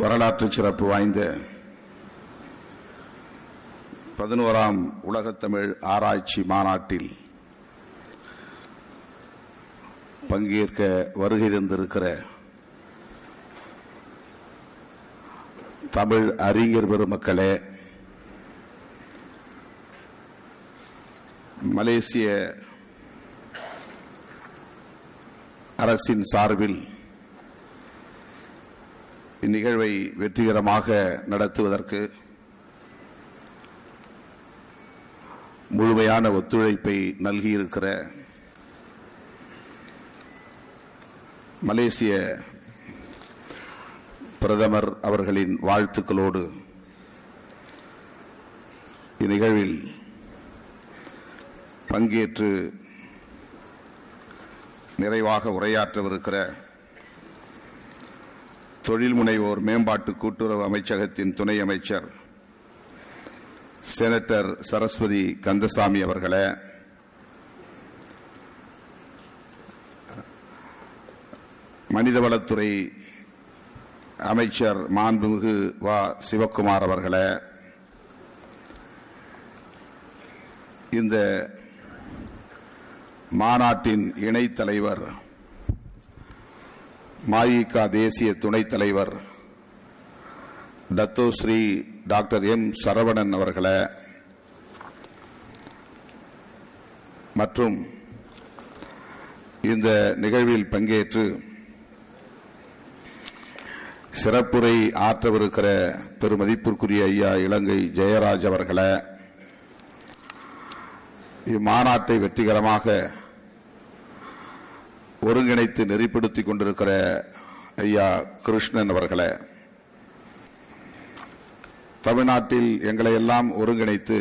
வரலாற்று சிறப்பு வாய்ந்த 11ஆம் உலகத்தமிழ் ஆராய்ச்சி மாநாட்டில் பங்கேற்க வருகை தந்திருக்கிற தமிழ் அறிஞர் பெருமக்களே, மலேசிய அரசின் சார்பில் இந்நிகழ்வை வெற்றிகரமாக நடத்துவதற்கு முழுமையான ஒத்துழைப்பை நல்கியிருக்கிற மலேசிய பிரதமர் அவர்களின் வாழ்த்துக்களோடு இந்நிகழ்வில் பங்கேற்று நிறைவாக உரையாற்றவிருக்கிற தொழில் முனைவோர் மேம்பாட்டு கூட்டுறவு அமைச்சகத்தின் துணை அமைச்சர் செனட்டர் சரஸ்வதி கந்தசாமி அவர்களே, மனிதவளத்துறை அமைச்சர் மாண்புமிகு வா. சிவக்குமார் அவர்களே, இந்த மாநாட்டின் இணைத் தலைவர் மாயிக்கா தேசிய துணைத் தலைவர் Dato Sri doctor M. Saravanan அவர்களே மற்றும் இந்த நிகழ்வில் பங்கேற்று சிறப்புரை ஆற்றவிருக்கிற பெருமதிப்பிற்குரிய ஐயா இலங்கை ஜெயராஜ் அவர்களே, இம்மாநாட்டை வெற்றிகரமாக ஒருங்கிணைத்து நெறிப்படுத்திக் கொண்டிருக்கிற ஐயா கிருஷ்ணன் அவர்களே, தமிழ்நாட்டில் எங்களை எல்லாம் ஒருங்கிணைத்து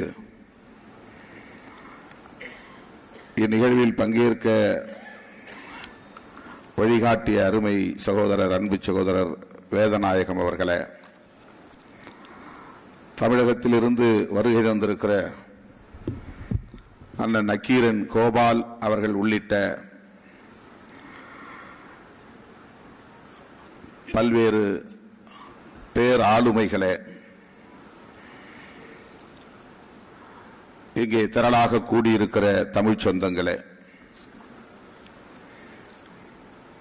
இந்நிகழ்வில் பங்கேற்க வழிகாட்டிய அருமை சகோதரர் அன்பு சகோதரர் வேதநாயகம் அவர்களே, தமிழகத்திலிருந்து வருகை தந்திருக்கிற அண்ணன் நக்கீரன் கோபால் அவர்கள் உள்ளிட்ட பல்வேறு பேராளுமைகளே, இங்கே திரளாக கூடியிருக்கிற தமிழ் சொந்தங்களே,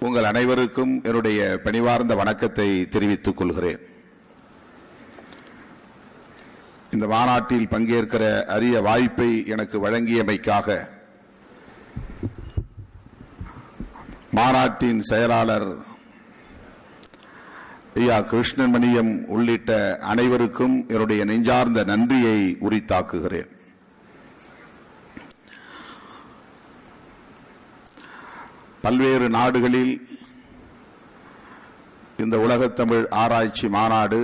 உங்கள் அனைவருக்கும் என்னுடைய பணிவார்ந்த வணக்கத்தை தெரிவித்துக் கொள்கிறேன். இந்த மாநாட்டில் பங்கேற்கிற அரிய வாய்ப்பை எனக்கு வழங்கியமைக்காக மாநாட்டின் செயலாளர் ரியா கிருஷ்ணமணியம் உள்ளிட்ட அனைவருக்கும் என்னுடைய நெஞ்சார்ந்த நன்றியை உரித்தாக்குகிறேன். பல்வேறு நாடுகளில் இந்த உலகத்தமிழ் ஆராய்ச்சி மாநாடு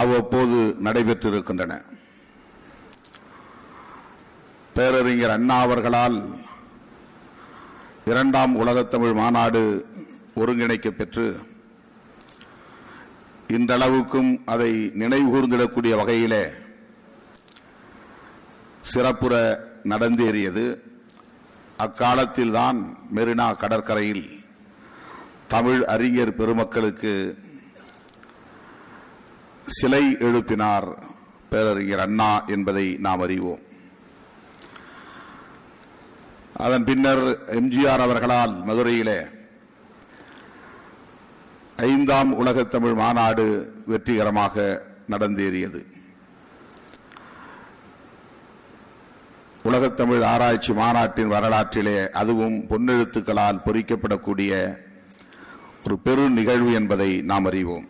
அவ்வப்போது நடைபெற்றிருக்கின்றன. பேரறிஞர் அண்ணா அவர்களால் 2ஆம் உலகத்தமிழ் மாநாடு ஒருங்கிணைக்கப் பெற்று இன்றளவுக்கும் அதை நினைவுகூர்ந்திடக்கூடிய வகையிலே சிறப்புற நடந்தேறியது. அக்காலத்தில்தான் மெரினா கடற்கரையில் தமிழ் அறிஞர் பெருமக்களுக்கு சிலை எழுப்பினார் பேரறிஞர் அண்ணா என்பதை நாம் அறிவோம். அதன் பின்னர் எம்.ஜி.ஆர். அவர்களால் மதுரையிலே 5ஆம் உலகத்தமிழ் மாநாடு வெற்றிகரமாக நடந்தேறியது. உலகத்தமிழ் ஆராய்ச்சி மாநாட்டின் வரலாற்றிலே அதுவும் பொன்னெழுத்துக்களால் பொறிக்கப்படக்கூடிய ஒரு பெரு நிகழ்வு என்பதை நாம் அறிவோம்.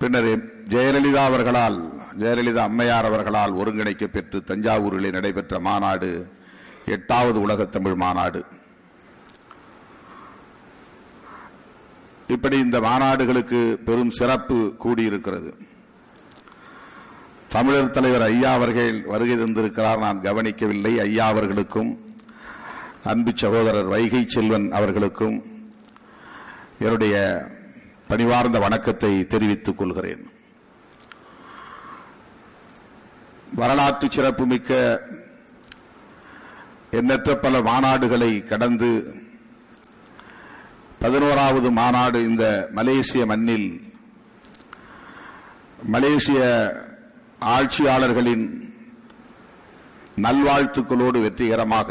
பின்னர் ஜெயலலிதா அவர்களால், ஜெயலலிதா அம்மையார் அவர்களால் ஒருங்கிணைக்கப் பெற்று தஞ்சாவூரிலே நடைபெற்ற மாநாடு 8வது உலகத்தமிழ் மாநாடு. இப்படி இந்த மாநாடுகளுக்கு பெரும் சிறப்பு கூடியிருக்கிறது. தமிழர் தலைவர் ஐயா அவர்கள் வருகை தந்திருக்கிறார், நான் கவனிக்கவில்லை. ஐயா அவர்களுக்கும் அன்பு சகோதரர் வைகை செல்வன் அவர்களுக்கும் என்னுடைய பணிவார்ந்த வணக்கத்தை தெரிவித்துக் கொள்கிறேன். வரலாற்று சிறப்புமிக்க எண்ணற்ற பல மாநாடுகளை கடந்து 11வது மாநாடு இந்த மலேசிய மண்ணில் மலேசிய ஆட்சியாளர்களின் நல்வாழ்த்துக்களோடு வெற்றிகரமாக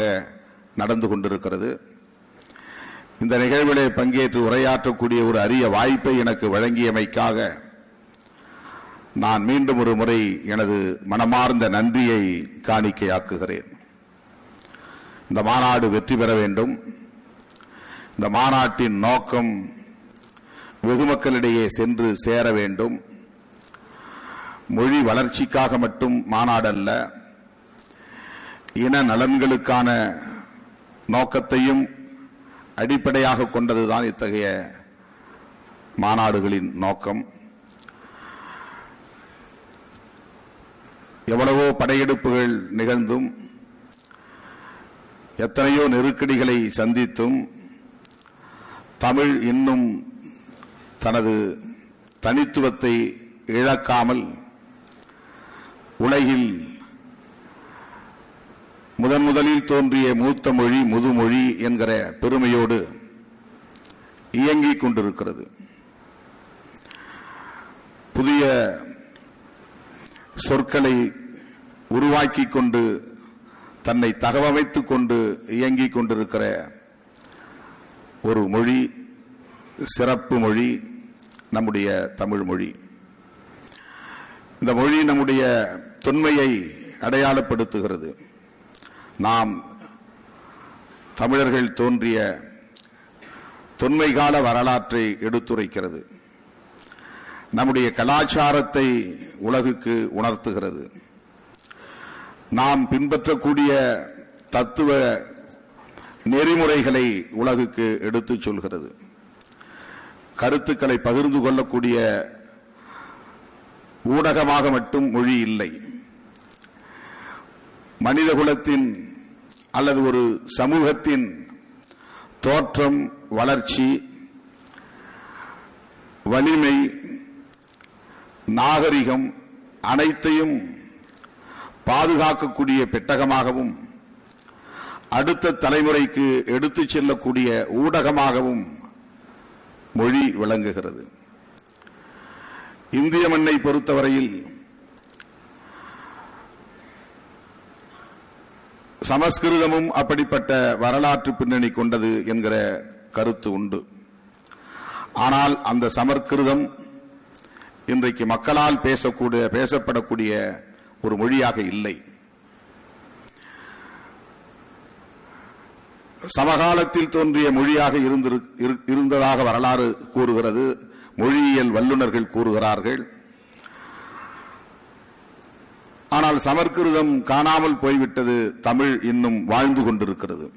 நடந்து கொண்டிருக்கிறது. இந்த நிகழ்விலே பங்கேற்று உரையாற்றக்கூடிய ஒரு அரிய வாய்ப்பை எனக்கு வழங்கியமைக்காக நான் மீண்டும் ஒரு முறை எனது மனமார்ந்த நன்றியை காணிக்கையாக்குகிறேன். இந்த மாநாடு வெற்றி பெற வேண்டும். இந்த மாநாட்டின் நோக்கம் வெகுமக்களிடையே சென்று சேர வேண்டும். மொழி வளர்ச்சிக்காக மட்டும் மாநாடு அல்ல, இன நலன்களுக்கான நோக்கத்தையும் அடிப்படையாக கொண்டதுதான் இத்தகைய மாநாடுகளின் நோக்கம். எவ்வளவோ படையெடுப்புகள் நிகழ்ந்தும் எத்தனையோ நெருக்கடிகளை சந்தித்தும் தமிழ் இன்னும் தனது தனித்துவத்தை இழக்காமல் உலகில் முதலில் தோன்றிய மூத்த மொழி முதுமொழி என்கிற பெருமையோடு இயங்கிக் கொண்டிருக்கிறது. புதிய சொற்களை உருவாக்கி கொண்டு தன்னை தகவமைத்துக் கொண்டு இயங்கிக் கொண்டிருக்கிற ஒரு மொழி, சிறப்பு மொழி நம்முடைய தமிழ் மொழி. இந்த மொழி நம்முடைய தொன்மையை அடையாளப்படுத்துகிறது. நாம் தமிழர்கள் தோன்றிய தொன்மைகால வரலாற்றை எடுத்துரைக்கிறது. நம்முடைய கலாச்சாரத்தை உலகுக்கு உணர்த்துகிறது. நாம் பின்பற்றக்கூடிய தத்துவ நெறிமுறைகளை உலகுக்கு எடுத்துச் சொல்கிறது. கருத்துக்களை பகிர்ந்து கொள்ளக்கூடிய ஊடகமாக மட்டும் மொழி இல்லை. மனிதகுலத்தின் அல்லது ஒரு சமூகத்தின் தோற்றம், வளர்ச்சி, வலிமை, நாகரிகம் அனைத்தையும் பாதுகாக்கக்கூடிய பெட்டகமாகவும் அடுத்த தலைமுறைக்கு எடுத்துச் செல்லக்கூடிய ஊடகமாகவும் மொழி விளங்குகிறது. இந்திய மண்ணை பொறுத்தவரையில் சமஸ்கிருதமும் அப்படிப்பட்ட வரலாற்று பின்னணி கொண்டது என்கிற கருத்து உண்டு. ஆனால் அந்த சமஸ்கிருதம் இன்றைக்கு மக்களால் பேசப்படக்கூடிய ஒரு மொழியாக இல்லை. சமகாலத்தில் தோன்றிய மொழியாக இருந்ததாக வரலாறு கூறுகிறது, மொழியியல் வல்லுநர்கள் கூறுகிறார்கள். ஆனால் சமஸ்கிருதம் காணாமல் போய்விட்டது, தமிழ் இன்னும் வாழ்ந்து கொண்டிருக்கிறது.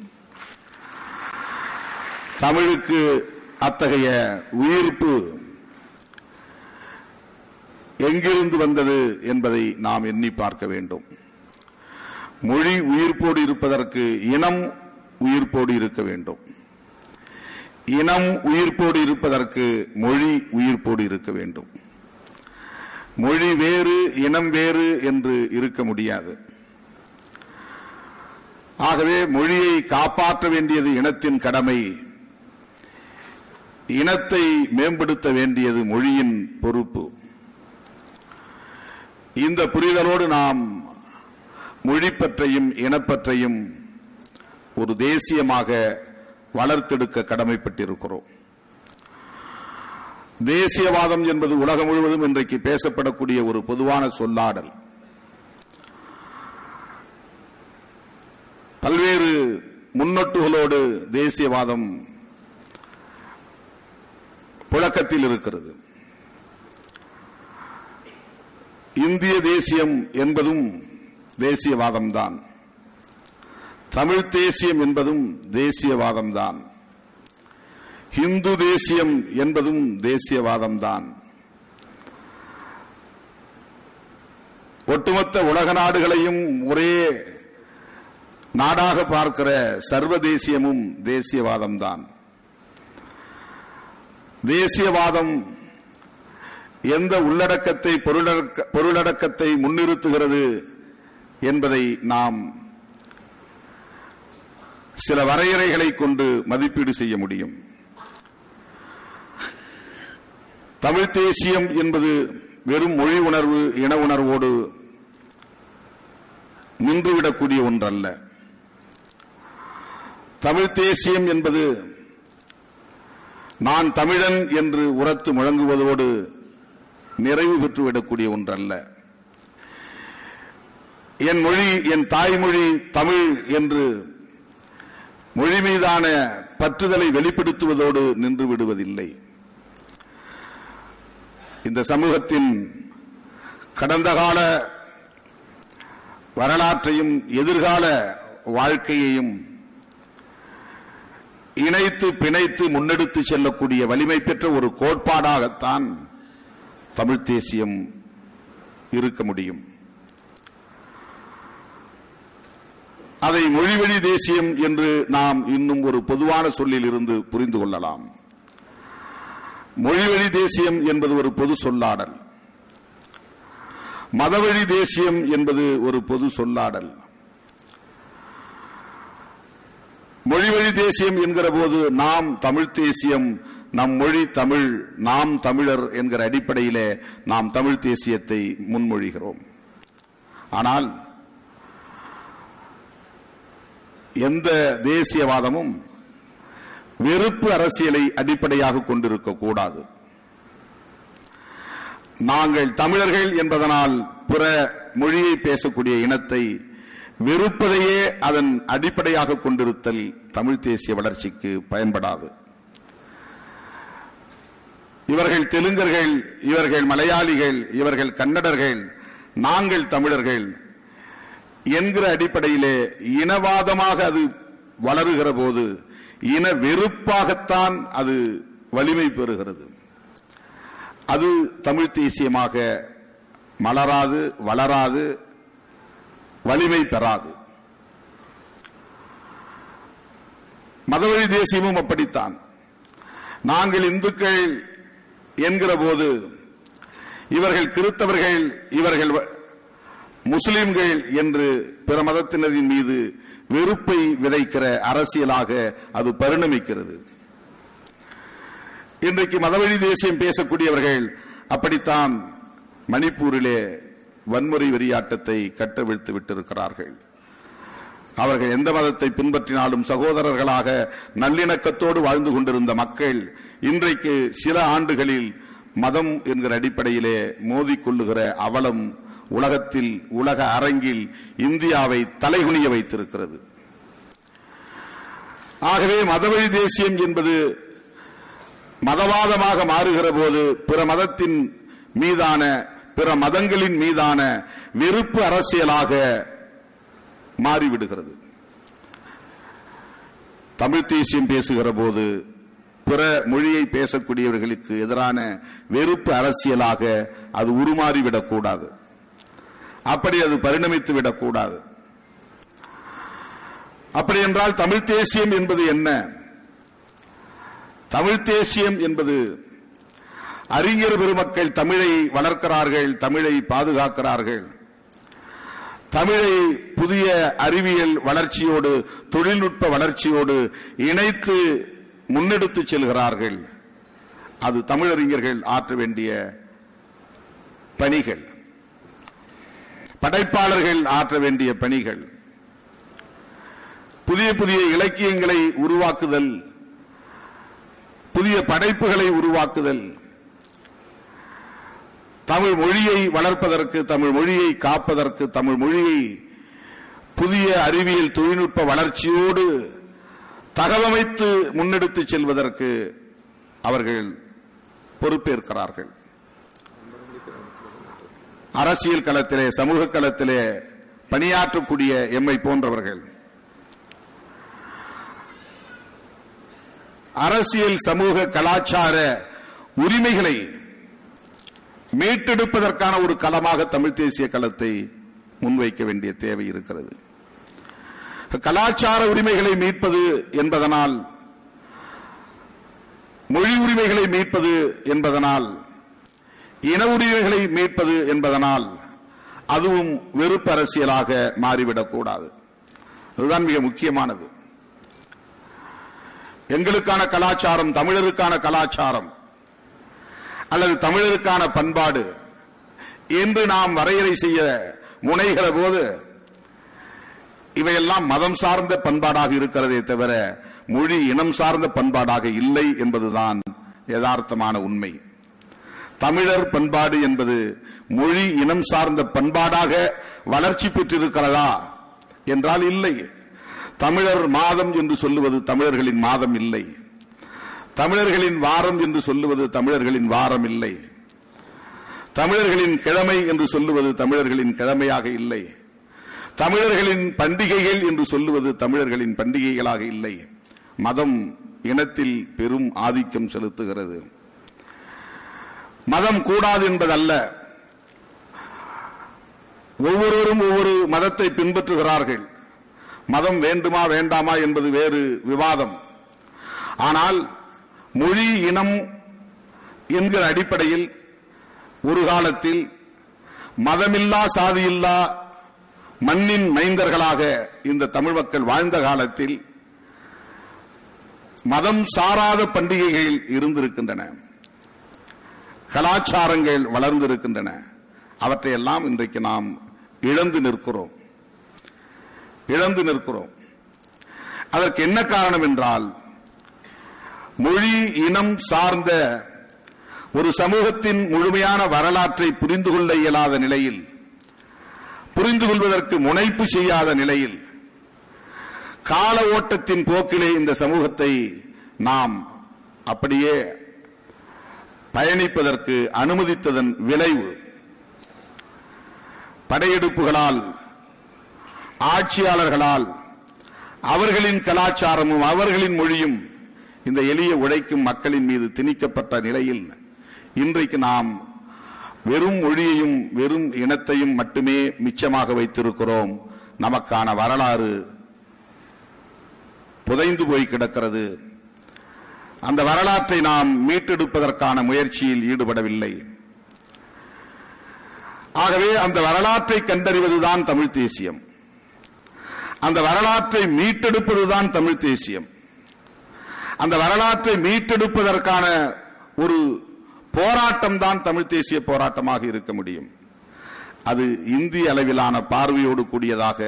தமிழுக்கு அத்தகைய உயிர்ப்பு எங்கிருந்து வந்தது என்பதை நாம் எண்ணி பார்க்க வேண்டும். மொழி உயிர்ப்போடு இருப்பதற்கு இனம் உயிர்ப்போடு இருக்க வேண்டும், இனம் உயிர்ப்போடு இருப்பதற்கு மொழி உயிர்ப்போடு இருக்க வேண்டும். மொழி வேறு இனம் வேறு என்று இருக்க முடியாது. ஆகவே மொழியை காப்பாற்ற வேண்டியது இனத்தின் கடமை, இனத்தை மேம்படுத்த வேண்டியது மொழியின் பொறுப்பு. இந்த புரிதலோடு நாம் மொழி பற்றியும் இனப்பற்றையும் ஒரு தேசியமாக வளர்த்தெடுக்க கடமைப்பட்டிருக்கிறோம். தேசியவாதம் என்பது உலகம் முழுவதும் இன்றைக்கு பேசப்படக்கூடிய ஒரு பொதுவான சொல்லாடல். பல்வேறு முன்னொட்டுகளோடு தேசியவாதம் புழக்கத்தில் இருக்கிறது. இந்திய தேசியம் என்பதும் தேசியவாதம்தான், தமிழ்த் தேசியம் என்பதும் தேசியவாதம்தான், இந்து தேசியம் என்பதும் தேசியவாதம்தான். ஒட்டுமொத்த உலக நாடுகளையும் ஒரே நாடாக பார்க்கிற சர்வதேசியமும் தேசியவாதம்தான். தேசியவாதம் எந்த உள்ளடக்கத்தை பொருளடக்கத்தை முன்னிறுத்துகிறது என்பதை நாம் சில வரையறைகளை கொண்டு மதிப்பீடு செய்ய முடியும். தமிழ் தேசியம் என்பது வெறும் மொழி உணர்வு, இன உணர்வோடு நின்றுவிடக்கூடிய ஒன்றல்ல. தமிழ் தேசியம் என்பது நான் தமிழன் என்று உரத்து முழங்குவதோடு நிறைவு பெற்றுவிடக்கூடிய ஒன்றல்ல. என் மொழி, என் தாய்மொழி தமிழ் என்று மொழி மீதான பற்றுதலை வெளிப்படுத்துவதோடு நின்று விடுவதில்லை. இந்த சமூகத்தின் கடந்த கால வரலாற்றையும் எதிர்கால வாழ்க்கையையும் இணைத்து பிணைத்து முன்னெடுத்து செல்லக்கூடிய வலிமை பெற்ற ஒரு கோட்பாடாகத்தான் தமிழ்த் தேசியம் இருக்க முடியும். அதை மொழிவழி தேசியம் என்று நாம் இன்னும் ஒரு பொதுவான சொல்லில் இருந்து புரிந்து கொள்ளலாம். மொழிவழி தேசியம் என்பது ஒரு பொது சொல்லாடல், மதவழி தேசியம் என்பது ஒரு பொது சொல்லாடல். மொழிவழி தேசியம் என்கிற போது நாம் தமிழ்த் தேசியம், நம் மொழி தமிழ், நாம் தமிழர் என்கிற அடிப்படையிலே நாம் தமிழ்த் தேசியத்தை முன்மொழிகிறோம். ஆனால் எந்த தேசியவாதமும் வெறுப்பு அரசியலை அடிப்படையாக கொண்டிருக்கக்கூடாது. நாங்கள் தமிழர்கள் என்பதனால் பிற மொழியை பேசக்கூடிய இனத்தை வெறுப்பதையே அதன் அடிப்படையாக கொண்டிருத்தல் தமிழ் தேசிய வளர்ச்சிக்கு பயன்படாது. இவர்கள் தெலுங்கர்கள், இவர்கள் மலையாளிகள், இவர்கள் கன்னடர்கள், நாங்கள் தமிழர்கள் என்கிற அடிப்படையிலே இனவாதமாக அது வளருகிற போது இன வெறுப்பாகத்தான் அது வலிமை பெறுகிறது. அது தமிழ்த் தேசியமாக மலராது, வளராது, வலிமை பெறாது. மதவழி தேசியமும் அப்படித்தான். நாங்கள் இந்துக்கள் என்கிற போது இவர்கள் கிறிஸ்தவர்கள், இவர்கள் முஸ்லிம்கள் என்று பிற மதத்தினரின் மீது வெறுப்பை விதைக்கிற அரசியலாக அது பரிணமிக்கிறது. இன்றைக்கு மதவழி தேசியம் பேசக்கூடியவர்கள் அப்படித்தான் மணிப்பூரிலே வன்முறை வெறியாட்டத்தை கட்டவிழ்த்து விட்டிருக்கிறார்கள். அவர்கள் எந்த மதத்தை பின்பற்றினாலும் சகோதரர்களாக நல்லிணக்கத்தோடு வாழ்ந்து கொண்டிருந்த மக்கள் இன்றைக்கு சில ஆண்டுகளில் மதம் என்கிற அடிப்படையிலே மோதிக்கொள்ளுகிற அவலம் உலகத்தில், உலக அரங்கில் இந்தியாவை தலைகுனிய வைத்திருக்கிறது. ஆகவே மதவழி தேசியம் என்பது மதவாதமாக மாறுகிற போது பிற மதத்தின் மீதான, பிற மதங்களின் மீதான வெறுப்பு அரசியலாக மாறிவிடுகிறது. தமிழ்த் தேசியம் பேசுகிற போது பிற மொழியை பேசக்கூடியவர்களுக்கு எதிரான வெறுப்பு அரசியலாக அது உருமாறிவிடக்கூடாது. அப்படி அது பரிணமித்து விடக்கூடாது. அப்படி என்றால் தமிழ்த் தேசியம் என்பது என்ன? தமிழ்த் தேசியம் என்பது அறிஞர் பெருமக்கள் தமிழை வளர்க்கிறார்கள், தமிழை பாதுகாக்கிறார்கள், தமிழை புதிய அறிவியல் வளர்ச்சியோடு, தொழில்நுட்ப வளர்ச்சியோடு இணைத்து முன்னெடுத்து செல்கிறார்கள். அது தமிழறிஞர்கள் ஆற்ற வேண்டிய பணிகள், படைப்பாளர்கள் ஆற்ற வேண்டிய பணிகள். புதிய புதிய இலக்கியங்களை உருவாக்குதல், புதிய படைப்புகளை உருவாக்குதல், தமிழ் மொழியை வளர்ப்பதற்கு, தமிழ் மொழியை காப்பதற்கு, தமிழ் மொழியை புதிய அறிவியல் தொழில்நுட்ப வளர்ச்சியோடு தகவமைத்து முன்னெடுத்து செல்வதற்கு அவர்கள் பொறுப்பேற்கிறார்கள். அரசியல் களத்திலே, சமூக களத்திலே பணியாற்றக்கூடிய எம்மை போன்றவர்கள் அரசியல், சமூக, கலாச்சார உரிமைகளை மீட்டெடுப்பதற்கான ஒரு களமாக தமிழ்த் தேசிய களத்தை முன்வைக்க வேண்டிய தேவை இருக்கிறது. கலாச்சார உரிமைகளை மீட்பது என்பதனால், மொழி உரிமைகளை மீட்பது என்பதனால், இன உரிமைகளை மீட்பது என்பதனால் அதுவும் வெறுப்பு அரசியலாக மாறிவிடக்கூடாது. அதுதான் மிக முக்கியமானது. எங்களுக்கான கலாச்சாரம், தமிழருக்கான கலாச்சாரம், அல்லது தமிழருக்கான பண்பாடு என்று நாம் வரையறை செய்ய முனைகிற போது இவையெல்லாம் மதம் சார்ந்த பண்பாடாக இருக்கிறதே தவிர மொழி இனம் சார்ந்த பண்பாடாக இல்லை என்பதுதான் யதார்த்தமான உண்மை. தமிழர் பண்பாடு என்பது மொழி இனம் சார்ந்த பண்பாடாக வளர்ச்சி பெற்றிருக்கிறதா என்றால் இல்லை. தமிழர் மாதம் என்று சொல்லுவது தமிழர்களின் மாதம் இல்லை. தமிழர்களின் வாரம் என்று சொல்லுவது தமிழர்களின் வாரம் இல்லை. தமிழர்களின் கிழமை என்று சொல்லுவது தமிழர்களின் கிழமையாக இல்லை. தமிழர்களின் பண்டிகைகள் என்று சொல்லுவது தமிழர்களின் பண்டிகைகளாக இல்லை. மதம் இனத்தில் பெரும் ஆதிக்கம் செலுத்துகிறது. மதம் கூடாது என்பதல்ல, ஒவ்வொருவரும் ஒவ்வொரு மதத்தை பின்பற்றுகிறார்கள். மதம் வேண்டுமா வேண்டாமா என்பது வேறு விவாதம். ஆனால் மொழி இனம் என்கிற அடிப்படையில் ஒரு காலத்தில் மதமில்லா சாதியில்லா மண்ணின் மைந்தர்களாக இந்த தமிழ் மக்கள் வாழ்ந்த காலத்தில் மதம் சாராத பண்டிகைகள் இருந்திருக்கின்றன, கலாச்சாரங்கள் வளர்ந்திருக்கின்றன. அவற்றையெல்லாம் இன்றைக்கு நாம் இழந்து நிற்கிறோம். அதற்கு என்ன காரணம் என்றால், மொழி இனம் சார்ந்த ஒரு சமூகத்தின் முழுமையான வரலாற்றை புரிந்து கொள்ள இயலாத நிலையில், புரிந்து கொள்வதற்கு முனைப்பு செய்யாத நிலையில், கால ஓட்டத்தின் போக்கிலே இந்த சமூகத்தை நாம் அப்படியே பயணிப்பதற்கு அனுமதித்ததன் விளைவு, படையெடுப்புகளால், ஆட்சியாளர்களால் அவர்களின் கலாச்சாரமும் அவர்களின் மொழியும் இந்த எளிய உழைக்கும் மக்களின் மீது திணிக்கப்பட்ட நிலையில் இன்றைக்கு நாம் வெறும் மொழியையும் வெறும் இனத்தையும் மட்டுமே மிச்சமாக வைத்திருக்கிறோம். நமக்கான வரலாறு புதைந்து போய் கிடக்கிறது. அந்த வரலாற்றை நாம் மீட்டெடுப்பதற்கான முயற்சியில் ஈடுபடவில்லை. ஆகவே அந்த வரலாற்றை கண்டறிவதுதான் தமிழ் தேசியம், அந்த வரலாற்றை மீட்டெடுப்பதுதான் தமிழ் தேசியம். அந்த வரலாற்றை மீட்டெடுப்பதற்கான ஒரு போராட்டம் தான் தமிழ் தேசிய போராட்டமாக இருக்க முடியும். அது இந்திய அளவிலான பார்வையோடு கூடியதாக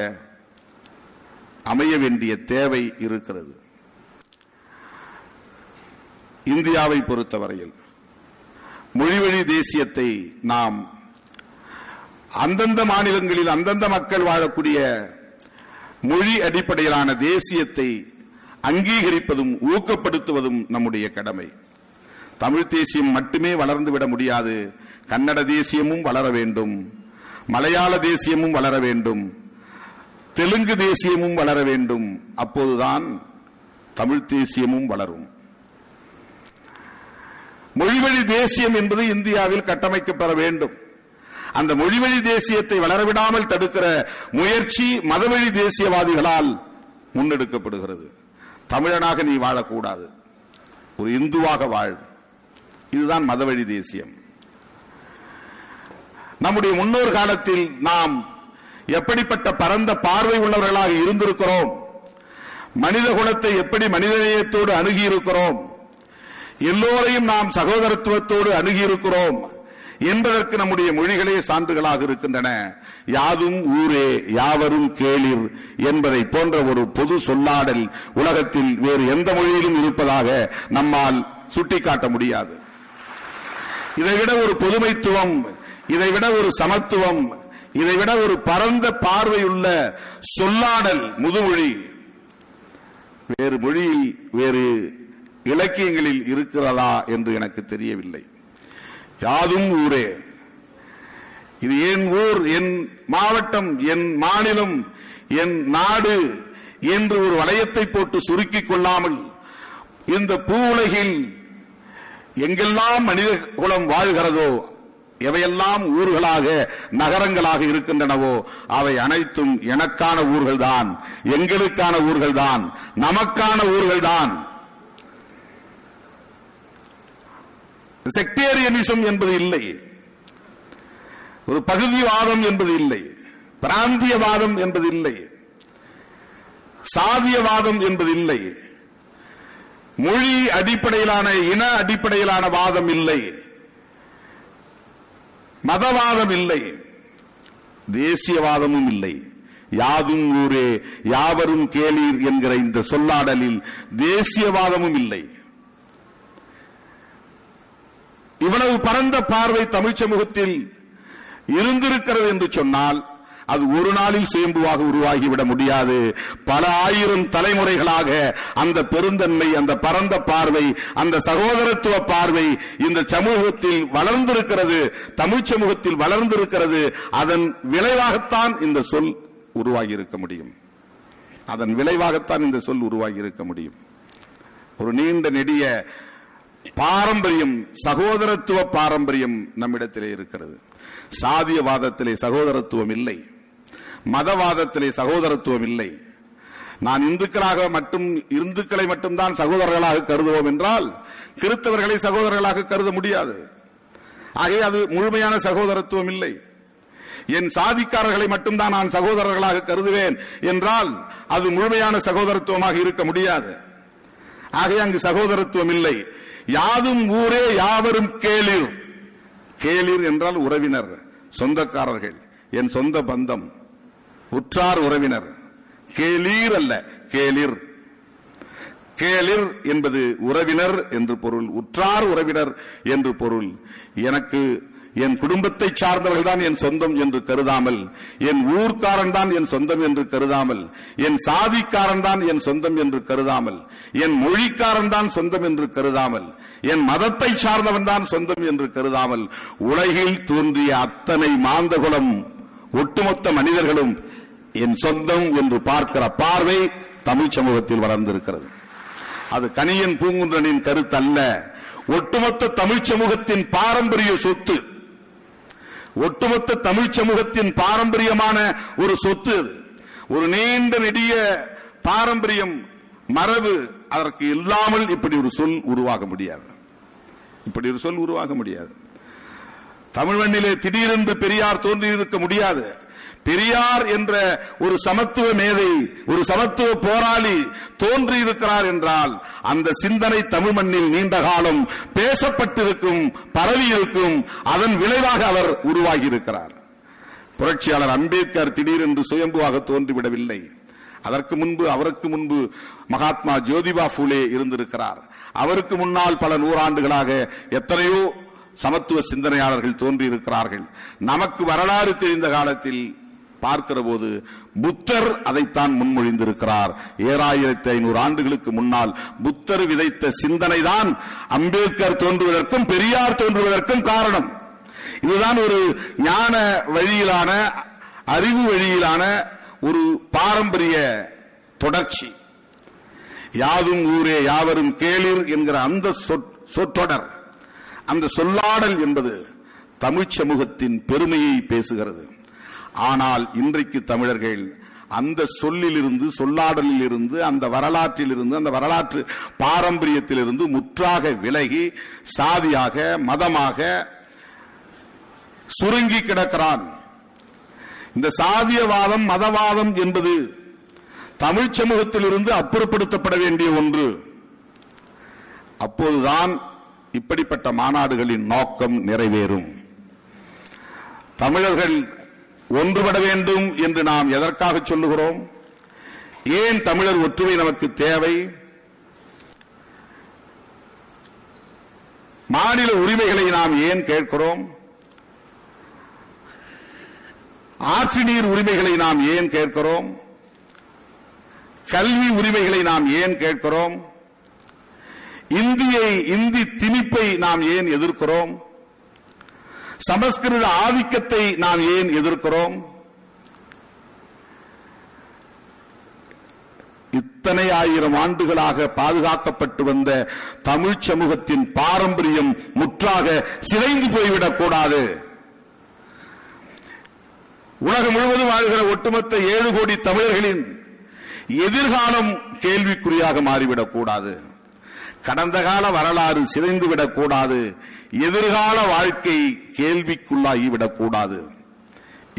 அமைய வேண்டிய தேவை இருக்கிறது. இந்தியாவை பொறுத்தவரையில் மொழிவழி தேசியத்தை நாம் அந்தந்த மாநிலங்களில் அந்தந்த மக்கள் வாழக்கூடிய மொழி அடிப்படையிலான தேசியத்தை அங்கீகரிப்பதும் ஊக்கப்படுத்துவதும் நம்முடைய கடமை. தமிழ் தேசியம் மட்டுமே வளர்ந்துவிட முடியாது. கன்னட தேசியமும் வளர வேண்டும், மலையாள தேசியமும் வளர வேண்டும், தெலுங்கு தேசியமும் வளர வேண்டும். அப்போதுதான் தமிழ் தேசியமும் வளரும். மொழிவழி தேசியம் என்பது இந்தியாவில் கட்டமைக்கப்பட வேண்டும். அந்த மொழிவழி தேசியத்தை வளரவிடாமல் தடுக்கிற முயற்சி மதவழி தேசியவாதிகளால் முன்னெடுக்கப்படுகிறது. தமிழனாக நீ வாழக்கூடாது, ஒரு இந்துவாக வாழ், இதுதான் மதவழி தேசியம். நம்முடைய முன்னோர் காலத்தில் நாம் எப்படிப்பட்ட பரந்த பார்வை உள்ளவர்களாக இருந்திருக்கிறோம், மனித குலத்தை எப்படி மனிதநேயத்தோடு அணுகியிருக்கிறோம், எல்லோரையும் நாம் சகோதரத்துவத்தோடு அணுகியிருக்கிறோம் என்பதற்கு நம்முடைய மொழிகளே சான்றுகளாக இருக்கின்றன. யாதும் ஊரே யாவரும் கேளிர் என்பதை போன்ற ஒரு பொது சொல்லாடல் உலகத்தில் வேறு எந்த மொழியிலும் இருப்பதாக நம்மால் சுட்டிக்காட்ட முடியாது. இதைவிட ஒரு பொதுமைத்துவம், இதைவிட ஒரு சமத்துவம், இதைவிட ஒரு பரந்த பார்வையுள்ள சொல்லாடல் முதுமொழி வேறு மொழியில் வேறு இலக்கியங்களில் இருக்கிறதா என்று எனக்கு தெரியவில்லை. யாதும் ஊரே, இது என் ஊர், என் மாவட்டம், என் மாநிலம், என் நாடு என்று ஒரு வளையத்தை போட்டு சுருக்கிக் கொள்ளாமல் இந்த பூ உலகில் எங்கெல்லாம் மனித குலம் வாழ்கிறதோ, எவையெல்லாம் ஊர்களாக நகரங்களாக இருக்கின்றனவோ அவை அனைத்தும் எனக்கான ஊர்கள் தான், எங்களுக்கான ஊர்கள் தான், நமக்கான ஊர்கள் தான். செக்டேரியனிசம் என்பது இல்லை, ஒரு பகுதிவாதம் என்பது இல்லை, பிராந்தியவாதம் என்பது இல்லை, சாதியவாதம் என்பது இல்லை, மொழி அடிப்படையிலான இன அடிப்படையிலான வாதம் இல்லை. மதவாதம் இல்லை, தேசியவாதமும் இல்லை. யாதும் ஊரே யாவரும் கேளீர் என்கிற இந்த சொல்லாடலில் தேசியவாதமும் இல்லை. இவ்வளவு பரந்த பார்வை தமிழ் சமூகத்தில் இருந்திருக்கிறது என்று சொன்னால் அது ஒரு நாளில் சுயம்புவாக உருவாகிவிட முடியாது. பல ஆயிரம் தலைமுறைகளாக அந்த பெருந்தன்மை, அந்த பரந்த பார்வை, அந்த சகோதரத்துவ பார்வை இந்த சமூகத்தில் வளர்ந்திருக்கிறது, தமிழ் சமூகத்தில் வளர்ந்திருக்கிறது. அதன் விளைவாகத்தான் இந்த சொல் உருவாகி இருக்க முடியும். ஒரு நீண்ட நெடிய பாரம்பரியம், சகோதரத்துவ பாரம்பரியம் நம்மிடத்திலே இருக்கிறது. சாதியவாதத்திலே சகோதரத்துவம் இல்லை, மதவாதத்திலே சகோதரத்துவம் இல்லை. நான் இந்துக்களை மட்டும்தான் சகோதரர்களாக கருதுவோம் என்றால் கிறிஸ்தவர்களை சகோதரர்களாக கருத முடியாது. ஆகவே அது முழுமையான சகோதரத்துவம் இல்லை. என் சாதிக்காரர்களை மட்டும்தான் நான் சகோதரர்களாக கருதுவேன் என்றால் அது முழுமையான சகோதரத்துவமாக இருக்க முடியாது. ஆகவே அங்கு சகோதரத்துவம் இல்லை. யாதும் ஊரே யாவரும் கேளீர். கேளீர் என்றால் உறவினர், சொந்தக்காரர்கள், என் சொந்த பந்தம், உற்றார் உறவினர். கேளீர் அல்ல, கேளிர். கேளிர் என்பது உறவினர் என்று பொருள், உற்றார் உறவினர் என்று பொருள். எனக்கு என் குடும்பத்தை சார்ந்தவர்கள் தான் என் சொந்தம் என்று கருதாமல், என் ஊர்க்காரன் தான் என் சொந்தம் என்று கருதாமல், என் சாதிக்காரன் தான் என் சொந்தம் என்று கருதாமல், என் மொழிக்காரன் தான் சொந்தம் என்று கருதாமல், என் மதத்தை சார்ந்தவன் தான் சொந்தம் என்று கருதாமல், உலகில் தோன்றிய அத்தனை மாந்தகுலம் ஒட்டுமொத்த மனிதர்களும் என் சொந்தம் என்று பார்க்கிற பார்வை தமிழ் சமூகத்தில் வளர்ந்திருக்கிறது. அது கணியன் பூங்குன்றனின் கருத்தல்ல, ஒட்டுமொத்த தமிழ்ச் சமூகத்தின் பாரம்பரிய சொத்து, ஒட்டுமொத்த தமிழ்ச் சமூகத்தின் பாரம்பரியமான ஒரு சொத்து. ஒரு நீண்ட நெடிய பாரம்பரியம், மரபு, அதற்கு இல்லாமல் இப்படி ஒரு சொல் உருவாக முடியாது. தமிழ் மண்ணிலே திடீரென்று பெரியார் தோன்றியிருக்க முடியாது. பெரியார் என்ற ஒரு சமத்துவ மேதை, ஒரு சமத்துவ போராளி தோன்றியிருக்கிறார் என்றால் அந்த சிந்தனை தமிழ் மண்ணில் நீண்ட காலம் பேசப்பட்டிருக்கும், பரவியிருக்கும். அதன் விளைவாக அவர் உருவாகியிருக்கிறார். புரட்சியாளர் அம்பேத்கர் திடீரென்று சுயம்புவாக தோன்றிவிடவில்லை. அவருக்கு முன்பு மகாத்மா ஜோதிபா பூலே இருந்திருக்கிறார். அவருக்கு முன்னால் பல நூறாண்டுகளாக எத்தனையோ சமத்துவ சிந்தனையாளர்கள் தோன்றியிருக்கிறார்கள். நமக்கு வரலாறு தெரிந்த காலத்தில் பார்க்கிற போது புத்தர் அதைத்தான் முன்மொழிந்திருக்கிறார். 7500 ஆண்டுகளுக்கு முன்னால் புத்தர் விதைத்த சிந்தனைதான் அம்பேத்கர் தோன்றுவதற்கும் பெரியார் தோன்றுவதற்கும் காரணம். இதுதான் ஒரு ஞான வழியிலான, அறிவு வழியிலான ஒரு பாரம்பரிய தொடர்ச்சி. யாதும் ஊரே யாவரும் கேளீர் என்கிற அந்த சொற்றொடர், அந்த சொல்லாடல் என்பது தமிழ்ச் சமூகத்தின் பெருமையை பேசுகிறது. ஆனால் இன்றைக்கு தமிழர்கள் அந்த சொல்லிலிருந்து, சொல்லாடலிலிருந்து, அந்த வரலாற்றிலிருந்து, அந்த வரலாற்று பாரம்பரியத்திலிருந்து முற்றாக விலகி சாதியாக, மதமாக சுருங்கி கிடக்கிறான். இந்த சாதியவாதம், மதவாதம் என்பது தமிழ்ச் சமூகத்திலிருந்து அப்புறப்படுத்தப்பட வேண்டிய ஒன்று. அப்போதுதான் இப்படிப்பட்ட மாநாடுகளின் நோக்கம் நிறைவேறும். தமிழர்கள் ஒன்றுபட வேண்டும் என்று நாம் எதற்காக சொல்லுகிறோம்? ஏன் தமிழர் ஒற்றுமை நமக்கு தேவை? மாநில உரிமைகளை நாம் ஏன் கேட்கிறோம்? ஆற்று நீர் உரிமைகளை நாம் ஏன் கேட்கிறோம்? கல்வி உரிமைகளை நாம் ஏன் கேட்கிறோம்? இந்தி திணிப்பை நாம் ஏன் எதிர்க்கிறோம்? சமஸ்கிருத ஆதிக்கத்தை நாம் ஏன் எதிர்க்கிறோம்? இத்தனை ஆயிரம் ஆண்டுகளாக பாதுகாக்கப்பட்டு வந்த தமிழ்ச் சமூகத்தின் பாரம்பரியம் முற்றாக சிதைந்து போய்விடக் கூடாது. உலகம் முழுவதும் வாழ்கிற ஒட்டுமொத்த 7 கோடி தமிழர்களின் எதிர்காலம் கேள்விக்குறியாக மாறிவிடக் கூடாது. கடந்த கால வரலாறு சிதைந்துவிடக் கூடாது. எதிர்கால வாழ்க்கை கேள்விக்குள்ளாகிவிடக்கூடாது.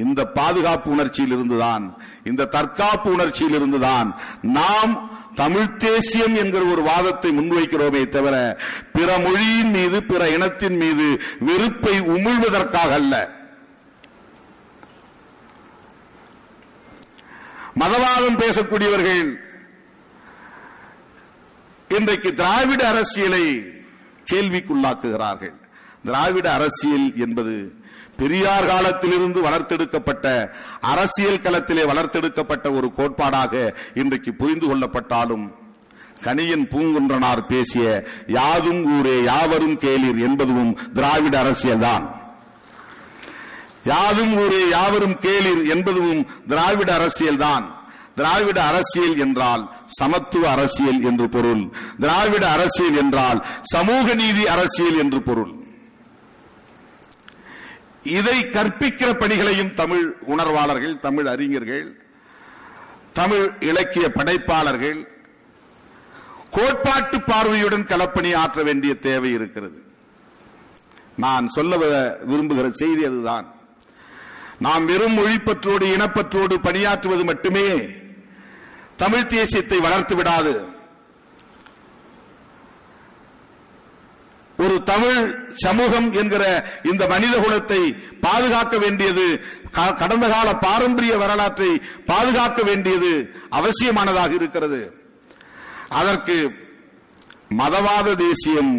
இந்த பாதுகாப்பு உணர்ச்சியில் இருந்துதான், இந்த தற்காப்பு உணர்ச்சியில் இருந்துதான் நாம் தமிழ் தேசியம் என்கிற ஒரு வாதத்தை முன்வைக்கிறோமே தவிர பிற மொழியின் மீது பிற இனத்தின் மீது வெறுப்பை உமிழ்வதற்காக அல்ல. மதவாதம் பேசக்கூடியவர்கள் இன்றைக்கு திராவிட அரசியலை கேள்விக்குள்ளாக்குகிறார்கள். திராவிட அரசியல் என்பது பெரியார் காலத்திலிருந்து வளர்த்தெடுக்கப்பட்ட அரசியல் களத்திலே வளர்த்தெடுக்கப்பட்ட ஒரு கோட்பாடாக இன்றைக்கு புரிந்து கொள்ளப்பட்டாலும் கணியன் பூங்குன்றனார் பேசிய யாதும் ஊரே யாவரும் கேளீர் என்பதுவும் திராவிட அரசியல் தான். யாதும் ஊரே யாவரும் கேளீர் என்பதுவும் திராவிட அரசியல் தான். திராவிட அரசியல் என்றால் சமத்துவ அரசியல் என்று பொருள். திராவிட அரசியல் என்றால் சமூக நீதி அரசியல் என்று பொருள். இதை கற்பிக்கிற பணிகளையும் தமிழ் உணர்வாளர்கள், தமிழ் அறிஞர்கள், தமிழ் இலக்கிய படைப்பாளர்கள் கோட்பாட்டு பார்வையுடன் களப்பணி ஆற்ற வேண்டிய தேவை இருக்கிறது. நான் சொல்ல விரும்புகிற செய்தி அதுதான். நாம் வெறும் மொழிப்பற்றோடு இனப்பற்றோடு பணியாற்றுவது மட்டுமே தமிழ் தேசியத்தை வளர்த்து விடாது. ஒரு தமிழ் சமூகம் என்கிற இந்த மனித குலத்தை பாதுகாக்க வேண்டியது, கடந்த கால பாரம்பரிய வரலாற்றை பாதுகாக்க வேண்டியது அவசியமானதாக இருக்கிறது. அதற்கு மதவாத தேசியம்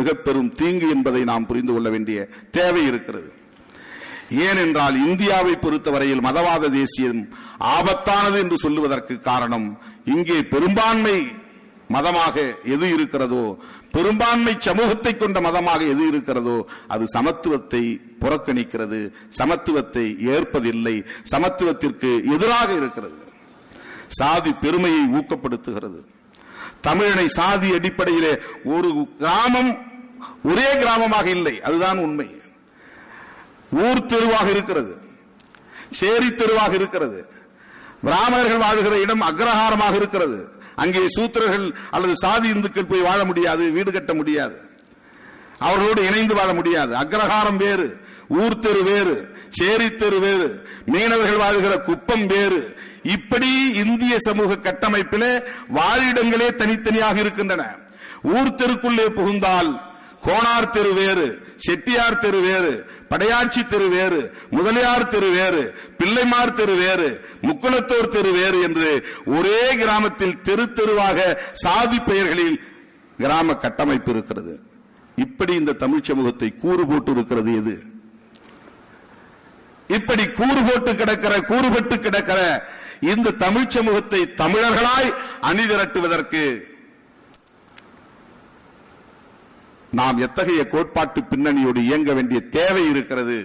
மிக பெரும் தீங்கு என்பதை நாம் புரிந்து கொள்ள வேண்டிய தேவை இருக்கிறது. ஏனென்றால் இந்தியாவை பொறுத்தவரையில் மதவாத தேசியம் ஆபத்தானது என்று சொல்லுவதற்கு காரணம், இங்கே பெரும்பான்மை மதமாக எது இருக்கிறதோ, பெரும்பான்மை சமூகத்தை கொண்ட மதமாக எது இருக்கிறதோ அது சமத்துவத்தை புறக்கணிக்கிறது, சமத்துவத்தை ஏற்பதில்லை, சமத்துவத்திற்கு எதிராக இருக்கிறது, சாதி பெருமையை ஊக்கப்படுத்துகிறது. தமிழனை சாதி அடிப்படையிலே ஒரு கிராமம் ஒரே கிராமமாக இல்லை, அதுதான் உண்மை. ஊர் தெருவாக இருக்கிறது, சேரி தெருவாக இருக்கிறது, பிராமணர்கள் வாழ்கிற இடம் அக்ரஹாரமாக இருக்கிறது. அங்கே சூத்திரர்கள் அல்லது சாதி இந்துக்கள் போய் வாழ முடியாது, வீடு கட்ட முடியாது, அவர்களோடு இணைந்து வாழ முடியாது. அக்ரஹாரம் வேறு, ஊர் தெரு வேறு, சேரி தெரு வேறு, மீனவர்கள் வாழ்கிற குப்பம் வேறு. இப்படி இந்திய சமூக கட்டமைப்பிலே வாழிடங்களே தனித்தனியாக இருக்கின்றன. ஊர் தெருக்குள்ளே புகுந்தால் கோனார் தெரு வேறு, செட்டியார் தெரு வேறு, படையாட்சி தெரு வேறு, முதலியார் தெரு வேறு, பிள்ளைமார் தெரு வேறு, முக்குளத்தோர் தெரு வேறு என்று ஒரே கிராமத்தில் தெரு தெருவாக சாதி பெயர்களில் கிராம கட்டமைப்பு இருக்கிறது. இப்படி இந்த தமிழ் சமூகத்தை கூறு போட்டு இருக்கிறது எது? இப்படி கூறுபட்டு கிடக்கிற இந்த தமிழ் சமூகத்தை தமிழர்களாய் அணிதிரட்டுவதற்கு நாம் எத்தகைய கோட்பாட்டு பின்னணியோடு இயங்க வேண்டிய தேவை இருக்கிறது.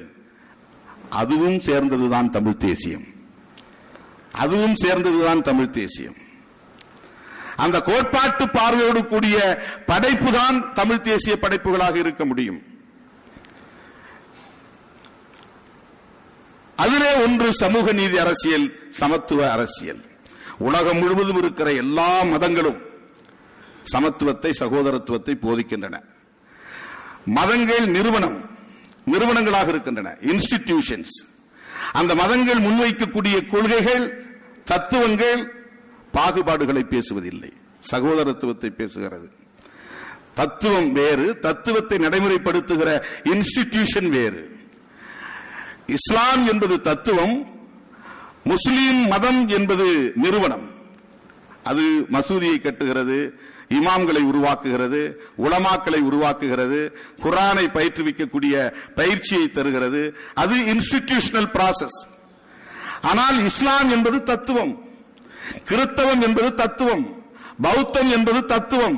அதுவும் சேர்ந்ததுதான் தமிழ் தேசியம், அதுவும் சேர்ந்ததுதான் தமிழ் தேசியம். அந்த கோட்பாட்டு பார்வையோடு கூடிய படைப்பு தான் தமிழ் தேசிய படைப்புகளாக இருக்க முடியும். அதிலே ஒன்று சமூக நீதி அரசியல், சமத்துவ அரசியல். உலகம் முழுவதும் இருக்கிற எல்லா மதங்களும் சமத்துவத்தை, சகோதரத்துவத்தை போதிக்கின்றன. மதங்கள் நிறுவனங்களாக இருக்கின்றன, இன்ஸ்டிடியூஷன்ஸ். அந்த மதங்கள் முன்வைக்கக்கூடிய கொள்கைகள், தத்துவங்கள் பாகுபாடுகளை பேசுவதில்லை, சகோதரத்துவத்தை பேசுகிறது. தத்துவம் வேறு, தத்துவத்தை நடைமுறைப்படுத்துகிற இன்ஸ்டிடியூஷன் வேறு. இஸ்லாம் என்பது தத்துவம், முஸ்லீம் மதம் என்பது நிறுவனம். அது மசூதியை கட்டுகிறது, இமாம்களை உருவாக்குகிறது, உலமாக்களை உருவாக்குகிறது, குர்ஆனை பயிற்றுவிக்கக்கூடிய பயிற்சியை தருகிறது. அது இன்ஸ்டிடியூஷனல் ப்ராசஸ். ஆனால் இஸ்லாம் என்பது தத்துவம், கிறிஸ்தவம் என்பது தத்துவம், பௌத்தம் என்பது தத்துவம்.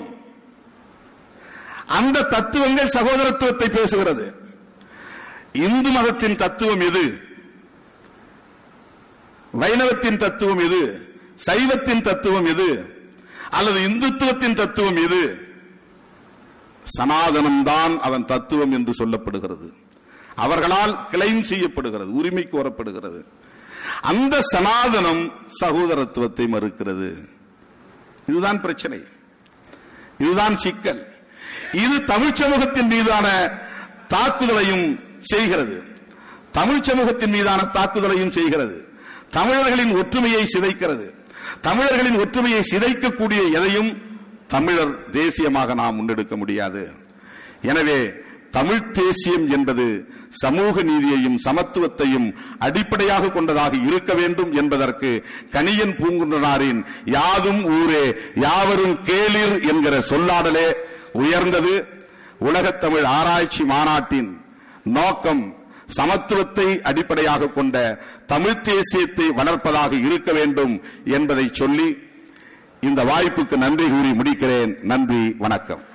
அந்த தத்துவங்கள் சகோதரத்துவத்தை பேசுகிறது. இந்து மதத்தின் தத்துவம் எது? வைணவத்தின் தத்துவம் எது? சைவத்தின் தத்துவம் எது? அல்லது இந்துத்துவத்தின் தத்துவம் எது? சனாதனம்தான் அதன் தத்துவம் என்று சொல்லப்படுகிறது, அவர்களால் கிளைம் செய்யப்படுகிறது, உரிமை கோரப்படுகிறது. அந்த சனாதனம் சகோதரத்துவத்தை மறுக்கிறது. இதுதான் பிரச்சனை, இதுதான் சிக்கல். இது தமிழ் சமூகத்தின் மீதான தாக்குதலையும் செய்கிறது, தமிழ் சமூகத்தின் மீதான தாக்குதலையும் செய்கிறது, தமிழர்களின் ஒற்றுமையை சிதைக்கிறது, தமிழர்களின் ஒற்றுமையை சிதைக்கக்கூடிய எதையும் தமிழர் தேசியமாக நாம் முன்னெடுக்க முடியாது. எனவே தமிழ் தேசியம் என்பது சமூக நீதியையும் சமத்துவத்தையும் அடிப்படையாக கொண்டதாக இருக்க வேண்டும் என்பதற்கு கணியன் பூங்குன்றனாரின் யாதும் ஊரே யாவரும் கேளிர் என்கிற சொல்லாடலே உயர்ந்தது. உலகத்தமிழ் ஆராய்ச்சி மாநாட்டின் நோக்கம் சமத்துவத்தை அடிப்படையாக கொண்ட தமிழ் தேசியத்தை வளர்ப்பதாக இருக்க வேண்டும் என்பதை சொல்லி இந்த வாய்ப்புக்கு நன்றி கூறி முடிக்கிறேன். நன்றி, வணக்கம்.